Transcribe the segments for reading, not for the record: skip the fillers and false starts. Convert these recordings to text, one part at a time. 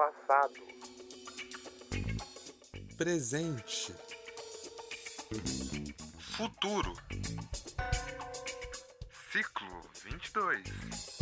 passado. Presente. Futuro. Ciclo 22.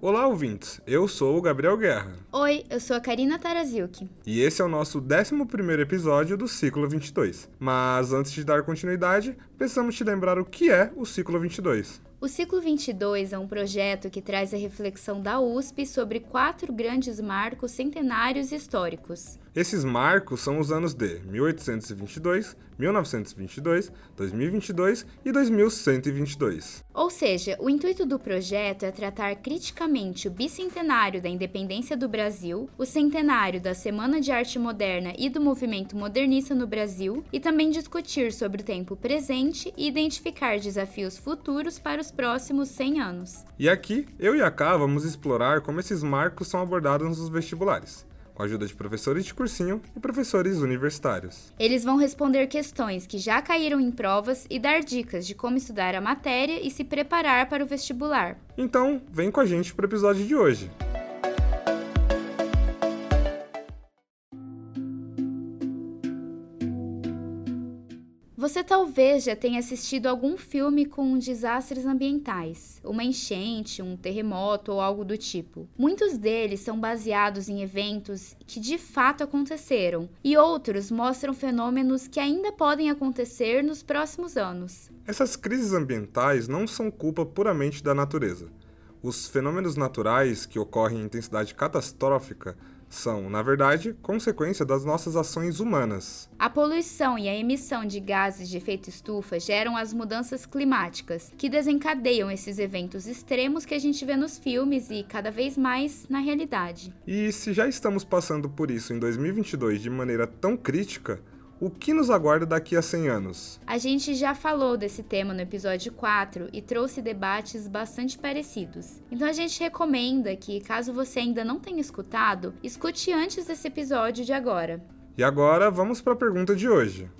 Olá, ouvintes! Eu sou o Gabriel Guerra. Oi, eu sou a Karina Tarazilke. E esse é o nosso 11º episódio do Ciclo 22. Mas antes de dar continuidade, precisamos te lembrar o que é o Ciclo 22. O Ciclo 22 é um projeto que traz a reflexão da USP sobre 4 grandes marcos centenários históricos. Esses marcos são os anos de 1822, 1922, 2022 e 2122. Ou seja, o intuito do projeto é tratar criticamente o bicentenário da independência do Brasil, o centenário da Semana de Arte Moderna e do movimento modernista no Brasil e também discutir sobre o tempo presente e identificar desafios futuros para os próximos 100 anos. E aqui, eu e a Ká vamos explorar como esses marcos são abordados nos vestibulares, com a ajuda de professores de cursinho e professores universitários. Eles vão responder questões que já caíram em provas e dar dicas de como estudar a matéria e se preparar para o vestibular. Então, vem com a gente para o episódio de hoje. Você talvez já tenha assistido algum filme com desastres ambientais, uma enchente, um terremoto ou algo do tipo. Muitos deles são baseados em eventos que de fato aconteceram, e outros mostram fenômenos que ainda podem acontecer nos próximos anos. Essas crises ambientais não são culpa puramente da natureza. Os fenômenos naturais que ocorrem em intensidade catastrófica são, na verdade, consequência das nossas ações humanas. A poluição e a emissão de gases de efeito estufa geram as mudanças climáticas, que desencadeiam esses eventos extremos que a gente vê nos filmes e, cada vez mais, na realidade. E se já estamos passando por isso em 2022 de maneira tão crítica, o que nos aguarda daqui a 100 anos? A gente já falou desse tema no episódio 4 e trouxe debates bastante parecidos. Então a gente recomenda que, caso você ainda não tenha escutado, escute antes desse episódio de agora. E agora vamos para a pergunta de hoje.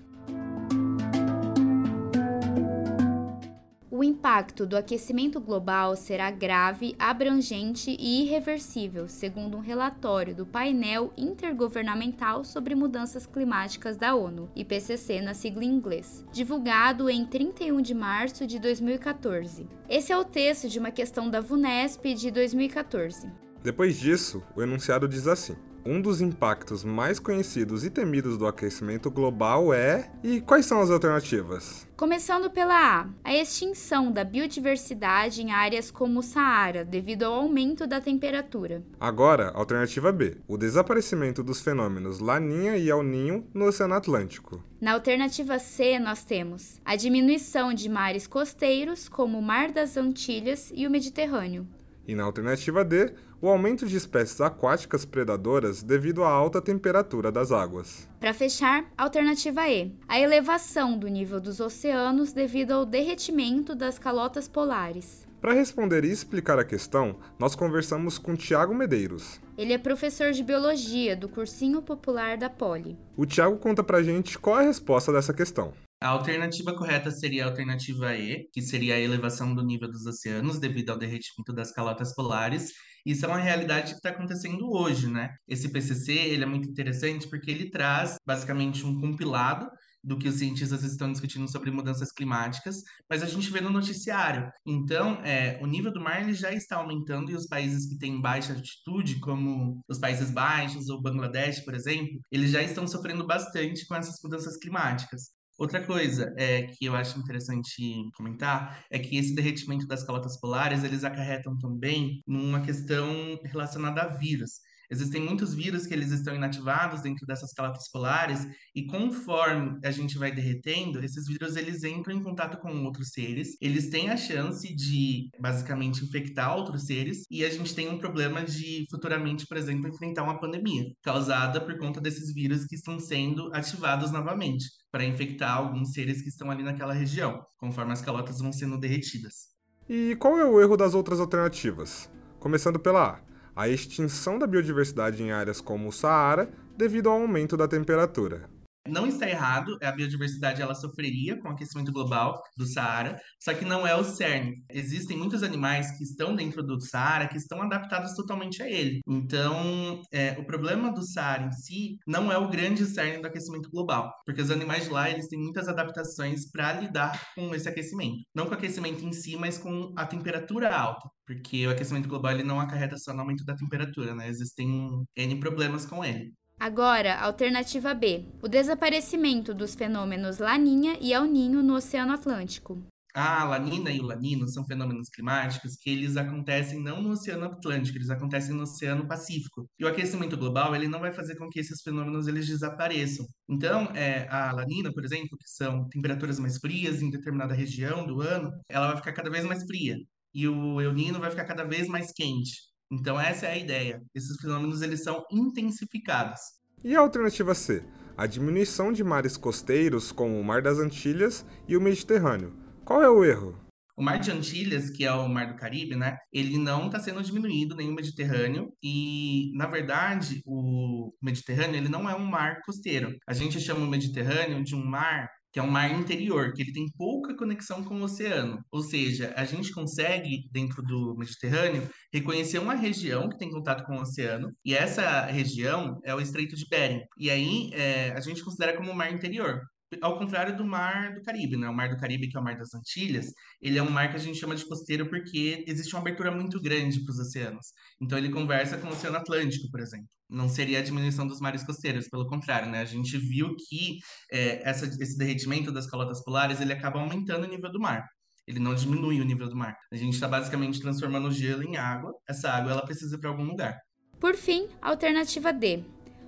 O impacto do aquecimento global será grave, abrangente e irreversível, segundo um relatório do Painel Intergovernamental sobre Mudanças Climáticas da ONU, IPCC na sigla em inglês, divulgado em 31 de março de 2014. Esse é o texto de uma questão da Vunesp de 2014. Depois disso, o enunciado diz assim: um dos impactos mais conhecidos e temidos do aquecimento global é... E quais são as alternativas? Começando pela A. A extinção da biodiversidade em áreas como o Saara, devido ao aumento da temperatura. Agora, alternativa B. O desaparecimento dos fenômenos La Niña e El Niño no Oceano Atlântico. Na alternativa C, nós temos a diminuição de mares costeiros, como o Mar das Antilhas e o Mediterrâneo. E na alternativa D, o aumento de espécies aquáticas predadoras devido à alta temperatura das águas. Para fechar, alternativa E, a elevação do nível dos oceanos devido ao derretimento das calotas polares. Para responder e explicar a questão, nós conversamos com Thiago Medeiros. Ele é professor de Biologia do Cursinho Popular da Poli. O Thiago conta pra gente qual é a resposta dessa questão. A alternativa correta seria a alternativa E, que seria a elevação do nível dos oceanos devido ao derretimento das calotas polares. Isso é uma realidade que está acontecendo hoje, né? Esse IPCC, ele é muito interessante porque ele traz basicamente um compilado do que os cientistas estão discutindo sobre mudanças climáticas, mas a gente vê no noticiário. Então, o nível do mar ele já está aumentando e os países que têm baixa altitude, como os Países Baixos ou Bangladesh, por exemplo, eles já estão sofrendo bastante com essas mudanças climáticas. Outra coisa que eu acho interessante comentar é que esse derretimento das calotas polares, eles acarretam também numa questão relacionada a vírus. Existem muitos vírus que eles estão inativados dentro dessas calotas polares e conforme a gente vai derretendo, esses vírus eles entram em contato com outros seres, eles têm a chance de basicamente infectar outros seres e a gente tem um problema de futuramente, por exemplo, enfrentar uma pandemia causada por conta desses vírus que estão sendo ativados novamente para infectar alguns seres que estão ali naquela região, conforme as calotas vão sendo derretidas. E qual é o erro das outras alternativas? Começando pela A. A extinção da biodiversidade em áreas como o Saara devido ao aumento da temperatura. Não está errado, a biodiversidade ela sofreria com o aquecimento global do Saara, só que não é o cerne. Existem muitos animais que estão dentro do Saara que estão adaptados totalmente a ele. Então, o problema do Saara em si não é o grande cerne do aquecimento global, porque os animais de lá eles têm muitas adaptações para lidar com esse aquecimento. Não com o aquecimento em si, mas com a temperatura alta, porque o aquecimento global ele não acarreta só no aumento da temperatura, né? Existem N problemas com ele. Agora, alternativa B, o desaparecimento dos fenômenos La Niña e El Niño no Oceano Atlântico. A La Niña e o La Niño são fenômenos climáticos que eles acontecem não no Oceano Atlântico, eles acontecem no Oceano Pacífico. E o aquecimento global ele não vai fazer com que esses fenômenos eles desapareçam. Então, a La Niña, por exemplo, que são temperaturas mais frias em determinada região do ano, ela vai ficar cada vez mais fria. E o El Niño vai ficar cada vez mais quente. Então essa é a ideia, esses fenômenos eles são intensificados. E a alternativa C? A diminuição de mares costeiros como o Mar das Antilhas e o Mediterrâneo. Qual é o erro? O Mar de Antilhas, que é o Mar do Caribe, né? Ele não está sendo diminuído, nem o Mediterrâneo. E, na verdade, o Mediterrâneo ele não é um mar costeiro. A gente chama o Mediterrâneo de um mar que é um mar interior, que ele tem pouca conexão com o oceano. Ou seja, a gente consegue, dentro do Mediterrâneo, reconhecer uma região que tem contato com o oceano, e essa região é o Estreito de Bering. E aí, a gente considera como um mar interior. Ao contrário do Mar do Caribe, né? O Mar do Caribe, que é o Mar das Antilhas, ele é um mar que a gente chama de costeiro porque existe uma abertura muito grande para os oceanos. Então, ele conversa com o Oceano Atlântico, por exemplo. Não seria a diminuição dos mares costeiros, pelo contrário, né? A gente viu que esse derretimento das calotas polares, ele acaba aumentando o nível do mar. Ele não diminui o nível do mar. A gente está basicamente transformando o gelo em água. Essa água, ela precisa ir para algum lugar. Por fim, alternativa D.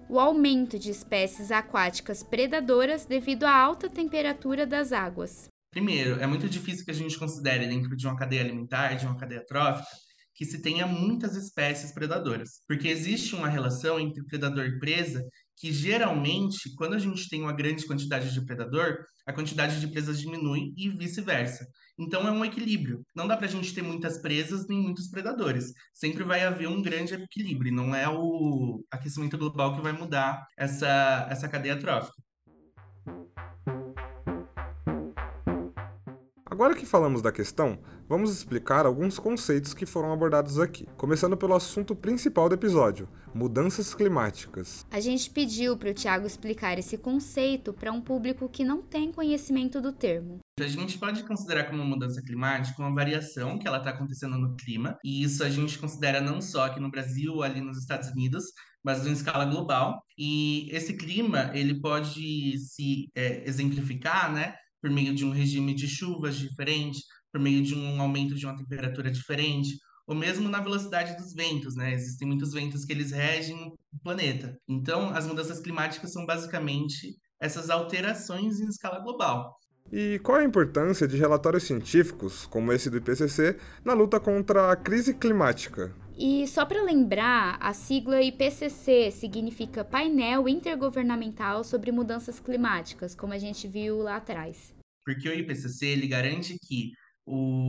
O aumento de espécies aquáticas predadoras devido à alta temperatura das águas. Primeiro, é muito difícil que a gente considere dentro de uma cadeia alimentar, de uma cadeia trófica, que se tenha muitas espécies predadoras. Porque existe uma relação entre predador e presa que geralmente, quando a gente tem uma grande quantidade de predador, a quantidade de presas diminui e vice-versa. Então é um equilíbrio. Não dá pra gente ter muitas presas nem muitos predadores. Sempre vai haver um grande equilíbrio. Não é o aquecimento global que vai mudar essa cadeia trófica. Agora que falamos da questão, vamos explicar alguns conceitos que foram abordados aqui, começando pelo assunto principal do episódio, mudanças climáticas. A gente pediu para o Thiago explicar esse conceito para um público que não tem conhecimento do termo. A gente pode considerar como mudança climática uma variação que ela está acontecendo no clima, e isso a gente considera não só aqui no Brasil, ali nos Estados Unidos, mas em escala global. E esse clima ele pode se exemplificar, né? Por meio de um regime de chuvas diferente, por meio de um aumento de uma temperatura diferente, ou mesmo na velocidade dos ventos, né? Existem muitos ventos que eles regem o planeta. Então, as mudanças climáticas são basicamente essas alterações em escala global. E qual a importância de relatórios científicos, como esse do IPCC, na luta contra a crise climática? E só para lembrar, a sigla IPCC significa Painel Intergovernamental sobre Mudanças Climáticas, como a gente viu lá atrás. Porque o IPCC ele garante que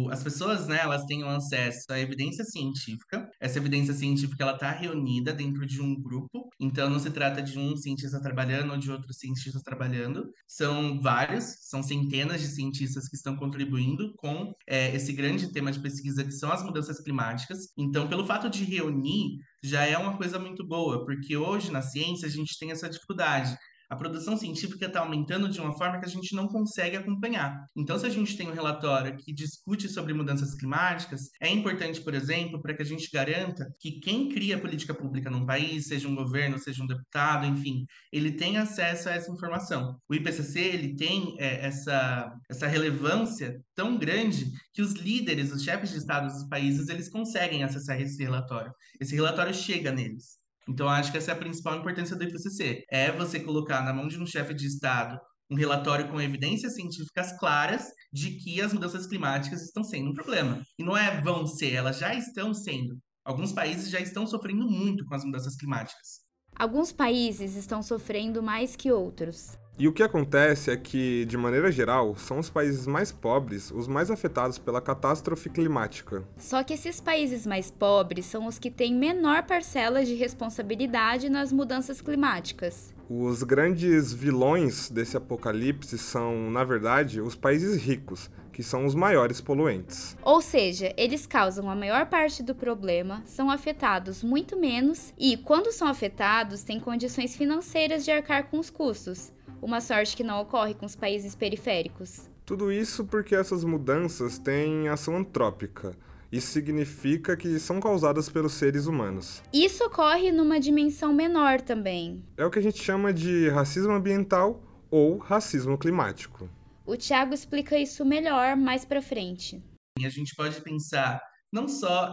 as pessoas, né, elas tenham acesso à evidência científica. Essa evidência científica está reunida dentro de um grupo, então não se trata de um cientista trabalhando ou de outro cientista trabalhando. São vários, são centenas de cientistas que estão contribuindo com esse grande tema de pesquisa que são as mudanças climáticas. Então, pelo fato de reunir, já é uma coisa muito boa, porque hoje na ciência a gente tem essa dificuldade. A produção científica está aumentando de uma forma que a gente não consegue acompanhar. Então, se a gente tem um relatório que discute sobre mudanças climáticas, é importante, por exemplo, para que a gente garanta que quem cria política pública num país, seja um governo, seja um deputado, enfim, ele tem acesso a essa informação. O IPCC ele tem essa relevância tão grande que os líderes, os chefes de Estado dos países, eles conseguem acessar esse relatório. Esse relatório chega neles. Então, acho que essa é a principal importância do IPCC. É você colocar na mão de um chefe de Estado um relatório com evidências científicas claras de que as mudanças climáticas estão sendo um problema. E não é vão ser, elas já estão sendo. Alguns países já estão sofrendo muito com as mudanças climáticas. Alguns países estão sofrendo mais que outros. E o que acontece é que, de maneira geral, são os países mais pobres os mais afetados pela catástrofe climática. Só que esses países mais pobres são os que têm menor parcela de responsabilidade nas mudanças climáticas. Os grandes vilões desse apocalipse são, na verdade, os países ricos, que são os maiores poluentes. Ou seja, eles causam a maior parte do problema, são afetados muito menos e, quando são afetados, têm condições financeiras de arcar com os custos. Uma sorte que não ocorre com os países periféricos. Tudo isso porque essas mudanças têm ação antrópica. Isso significa que são causadas pelos seres humanos. Isso ocorre numa dimensão menor também. É o que a gente chama de racismo ambiental ou racismo climático. O Thiago explica isso melhor mais pra frente. A gente pode pensar não só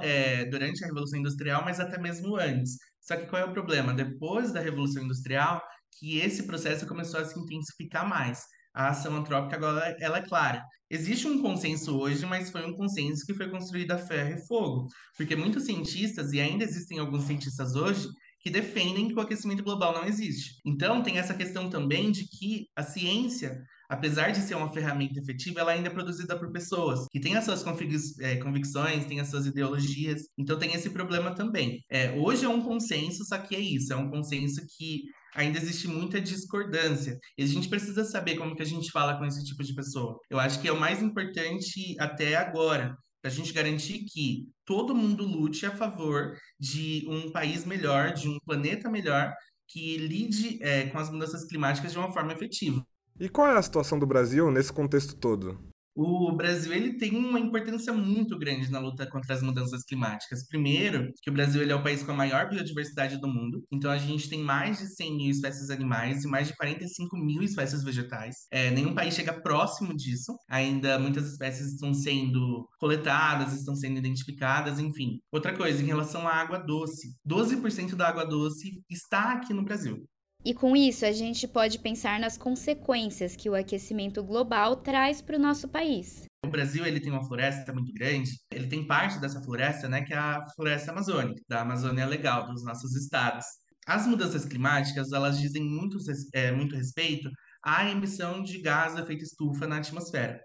durante a Revolução Industrial, mas até mesmo antes. Só que qual é o problema? Depois da Revolução Industrial, que esse processo começou a se intensificar mais. A ação antrópica agora ela é clara. Existe um consenso hoje, mas foi um consenso que foi construído a ferro e fogo, porque muitos cientistas, e ainda existem alguns cientistas hoje, que defendem que o aquecimento global não existe. Então, tem essa questão também de que a ciência, apesar de ser uma ferramenta efetiva, ela ainda é produzida por pessoas que têm as suas convicções, têm as suas ideologias, então tem esse problema também. Hoje é um consenso, só que é isso, é um consenso que ainda existe muita discordância. E a gente precisa saber como que a gente fala com esse tipo de pessoa. Eu acho que é o mais importante até agora, para a gente garantir que todo mundo lute a favor de um país melhor, de um planeta melhor, que lide com as mudanças climáticas de uma forma efetiva. E qual é a situação do Brasil nesse contexto todo? O Brasil ele tem uma importância muito grande na luta contra as mudanças climáticas. Primeiro, que o Brasil ele é o país com a maior biodiversidade do mundo. Então, a gente tem mais de 100 mil espécies animais e mais de 45 mil espécies vegetais. Nenhum país chega próximo disso. Ainda muitas espécies estão sendo coletadas, estão sendo identificadas, enfim. Outra coisa, em relação à água doce. 12% da água doce está aqui no Brasil. E com isso, a gente pode pensar nas consequências que o aquecimento global traz para o nosso país. O Brasil ele tem uma floresta muito grande, ele tem parte dessa floresta, que é a Floresta Amazônica, da Amazônia Legal, dos nossos estados. As mudanças climáticas, elas dizem muito respeito à emissão de gases de efeito estufa na atmosfera,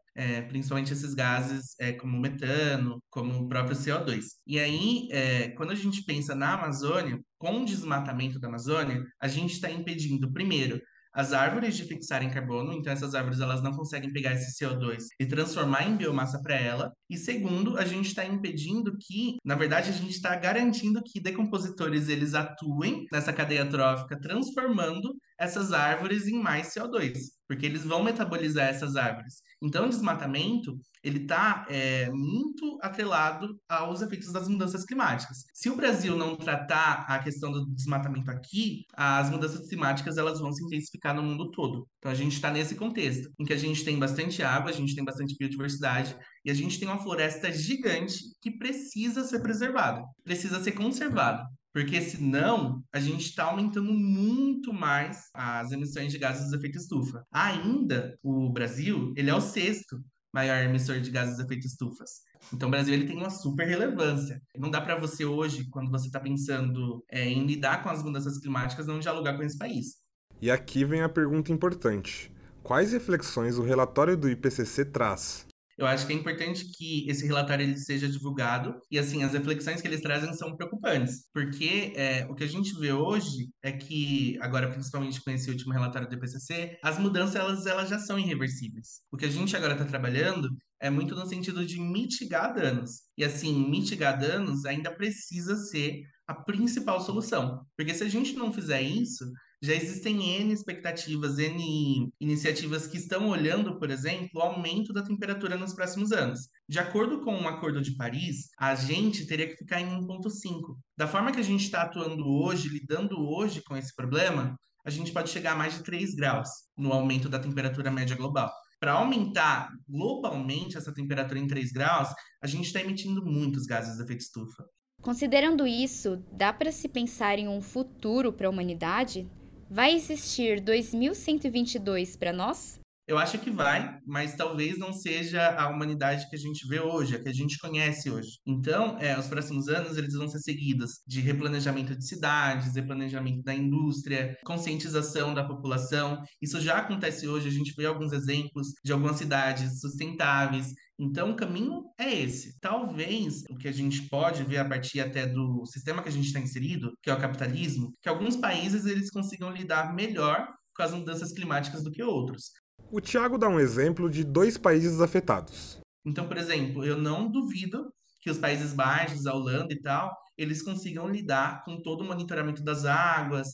principalmente esses gases como metano, como o próprio CO2. E aí, quando a gente pensa na Amazônia, com o desmatamento da Amazônia, a gente está impedindo, primeiro, as árvores de fixarem carbono, então essas árvores elas não conseguem pegar esse CO2 e transformar em biomassa para ela. E segundo, a gente está impedindo que, na verdade, a gente está garantindo que decompositores eles atuem nessa cadeia trófica, transformando essas árvores em mais CO2, porque eles vão metabolizar essas árvores. Então, o desmatamento ele está muito atrelado aos efeitos das mudanças climáticas. Se o Brasil não tratar a questão do desmatamento aqui, as mudanças climáticas elas vão se intensificar no mundo todo. Então, a gente está nesse contexto, em que a gente tem bastante água, a gente tem bastante biodiversidade, e a gente tem uma floresta gigante que precisa ser preservada, precisa ser conservada. Porque senão a gente está aumentando muito mais as emissões de gases de efeito estufa. Ainda o Brasil ele é o sexto maior emissor de gases de efeito estufa. Então o Brasil ele tem uma super relevância. Não dá para você hoje, quando você está pensando em lidar com as mudanças climáticas, não dialogar com esse país. E aqui vem a pergunta importante. Quais reflexões o relatório do IPCC traz? Eu acho que é importante que esse relatório ele seja divulgado e, assim, as reflexões que eles trazem são preocupantes, porque o que a gente vê hoje é que, agora principalmente com esse último relatório do IPCC, as mudanças elas já são irreversíveis. O que a gente agora está trabalhando é muito no sentido de mitigar danos. E, assim, mitigar danos ainda precisa ser a principal solução, porque se a gente não fizer isso, já existem N expectativas, N iniciativas que estão olhando, por exemplo, o aumento da temperatura nos próximos anos. De acordo com o Acordo de Paris, a gente teria que ficar em 1,5. Da forma que a gente está atuando hoje, lidando hoje com esse problema, a gente pode chegar a mais de 3 graus no aumento da temperatura média global. Para aumentar globalmente essa temperatura em 3 graus, a gente está emitindo muitos gases de efeito estufa. Considerando isso, dá para se pensar em um futuro para a humanidade? Vai existir 2122 para nós? Eu acho que vai, mas talvez não seja a humanidade que a gente vê hoje, a que a gente conhece hoje. Então, os próximos anos, eles vão ser seguidos de replanejamento de cidades, replanejamento da indústria, conscientização da população. Isso já acontece hoje, a gente vê alguns exemplos de algumas cidades sustentáveis. Então, o caminho é esse. Talvez o que a gente pode ver a partir até do sistema que a gente está inserido, que é o capitalismo, que alguns países eles consigam lidar melhor com as mudanças climáticas do que outros. O Thiago dá um exemplo de 2 países afetados. Então, por exemplo, eu não duvido que os Países Baixos, a Holanda e tal, eles consigam lidar com todo o monitoramento das águas,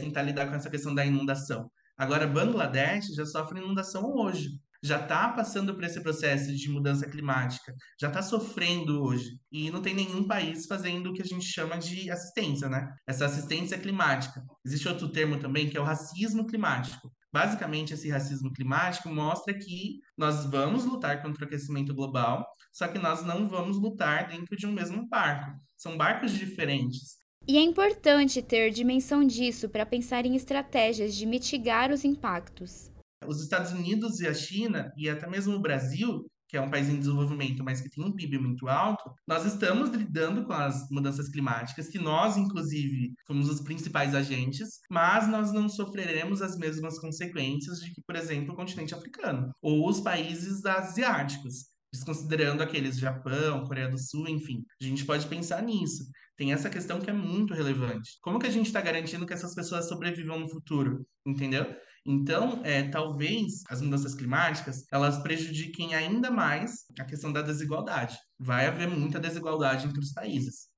tentar lidar com essa questão da inundação. Agora, Bangladesh já sofre inundação hoje, já está passando por esse processo de mudança climática, já está sofrendo hoje, e não tem nenhum país fazendo o que a gente chama de assistência, né? Essa assistência climática. Existe outro termo também, que é o racismo climático. Basicamente, esse racismo climático mostra que nós vamos lutar contra o aquecimento global, só que nós não vamos lutar dentro de um mesmo barco. São barcos diferentes. E é importante ter dimensão disso para pensar em estratégias de mitigar os impactos. Os Estados Unidos e a China, e até mesmo o Brasil, que é um país em desenvolvimento, mas que tem um PIB muito alto, nós estamos lidando com as mudanças climáticas, que nós, inclusive, somos os principais agentes, mas nós não sofreremos as mesmas consequências de que, por exemplo, o continente africano ou os países asiáticos, desconsiderando aqueles Japão, Coreia do Sul, enfim. A gente pode pensar nisso. Tem essa questão que é muito relevante. Como que a gente está garantindo que essas pessoas sobrevivam no futuro, entendeu? Então, talvez as mudanças climáticas, elas prejudiquem ainda mais a questão da desigualdade. Vai haver muita desigualdade entre os países.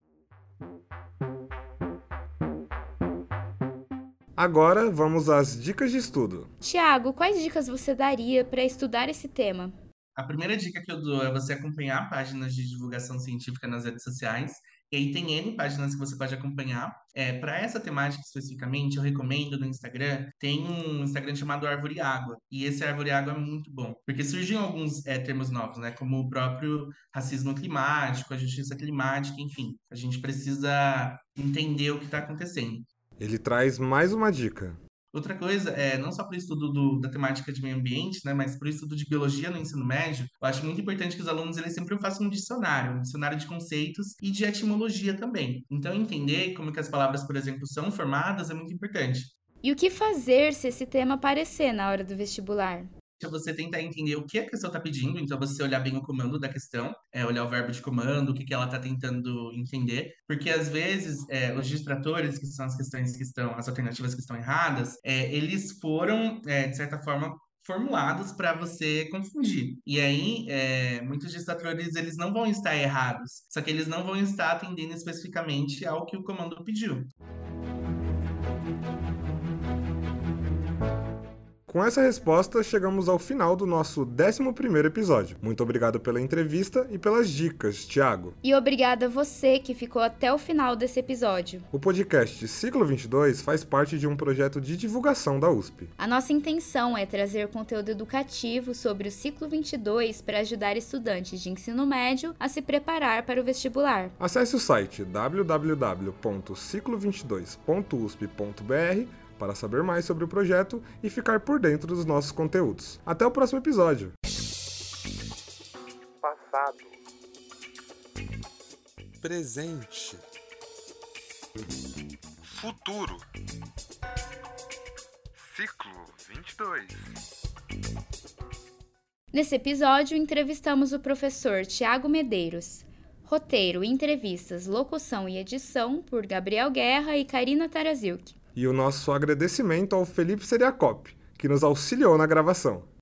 Agora, vamos às dicas de estudo. Thiago, quais dicas você daria para estudar esse tema? A primeira dica que eu dou é você acompanhar páginas de divulgação científica nas redes sociais. E aí tem N páginas que você pode acompanhar. Para essa temática especificamente, eu recomendo no Instagram. Tem um Instagram chamado Árvore e Água. E esse Árvore e Água é muito bom. Porque surgem alguns termos novos, né? Como o próprio racismo climático, a justiça climática, enfim. A gente precisa entender o que está acontecendo. Ele traz mais uma dica. Outra coisa, não só para o estudo da temática de meio ambiente, né, mas para o estudo de biologia no ensino médio, eu acho muito importante que os alunos eles sempre façam um dicionário de conceitos e de etimologia também. Então, entender como que as palavras, por exemplo, são formadas é muito importante. E o que fazer se esse tema aparecer na hora do vestibular? Você tentar entender o que a questão está pedindo, então você olhar bem o comando da questão, olhar o verbo de comando, o que ela está tentando entender, porque às vezes os distratores, que são as questões que estão, as alternativas que estão erradas, eles foram, de certa forma, formulados para você confundir. E aí, muitos distratores, eles não vão estar errados, só que eles não vão estar atendendo especificamente ao que o comando pediu. Com essa resposta, chegamos ao final do nosso 11º episódio. Muito obrigado pela entrevista e pelas dicas, Thiago. E obrigada a você que ficou até o final desse episódio. O podcast Ciclo 22 faz parte de um projeto de divulgação da USP. A nossa intenção é trazer conteúdo educativo sobre o Ciclo 22 para ajudar estudantes de ensino médio a se preparar para o vestibular. Acesse o site www.ciclo22.usp.br para saber mais sobre o projeto e ficar por dentro dos nossos conteúdos. Até o próximo episódio! Passado. Presente. Futuro. Ciclo 22. Nesse episódio, entrevistamos o professor Thiago Medeiros. Roteiro, entrevistas, locução e edição por Gabriel Guerra e Karina Tarazilke. E o nosso agradecimento ao Felipe Seriacop, que nos auxiliou na gravação.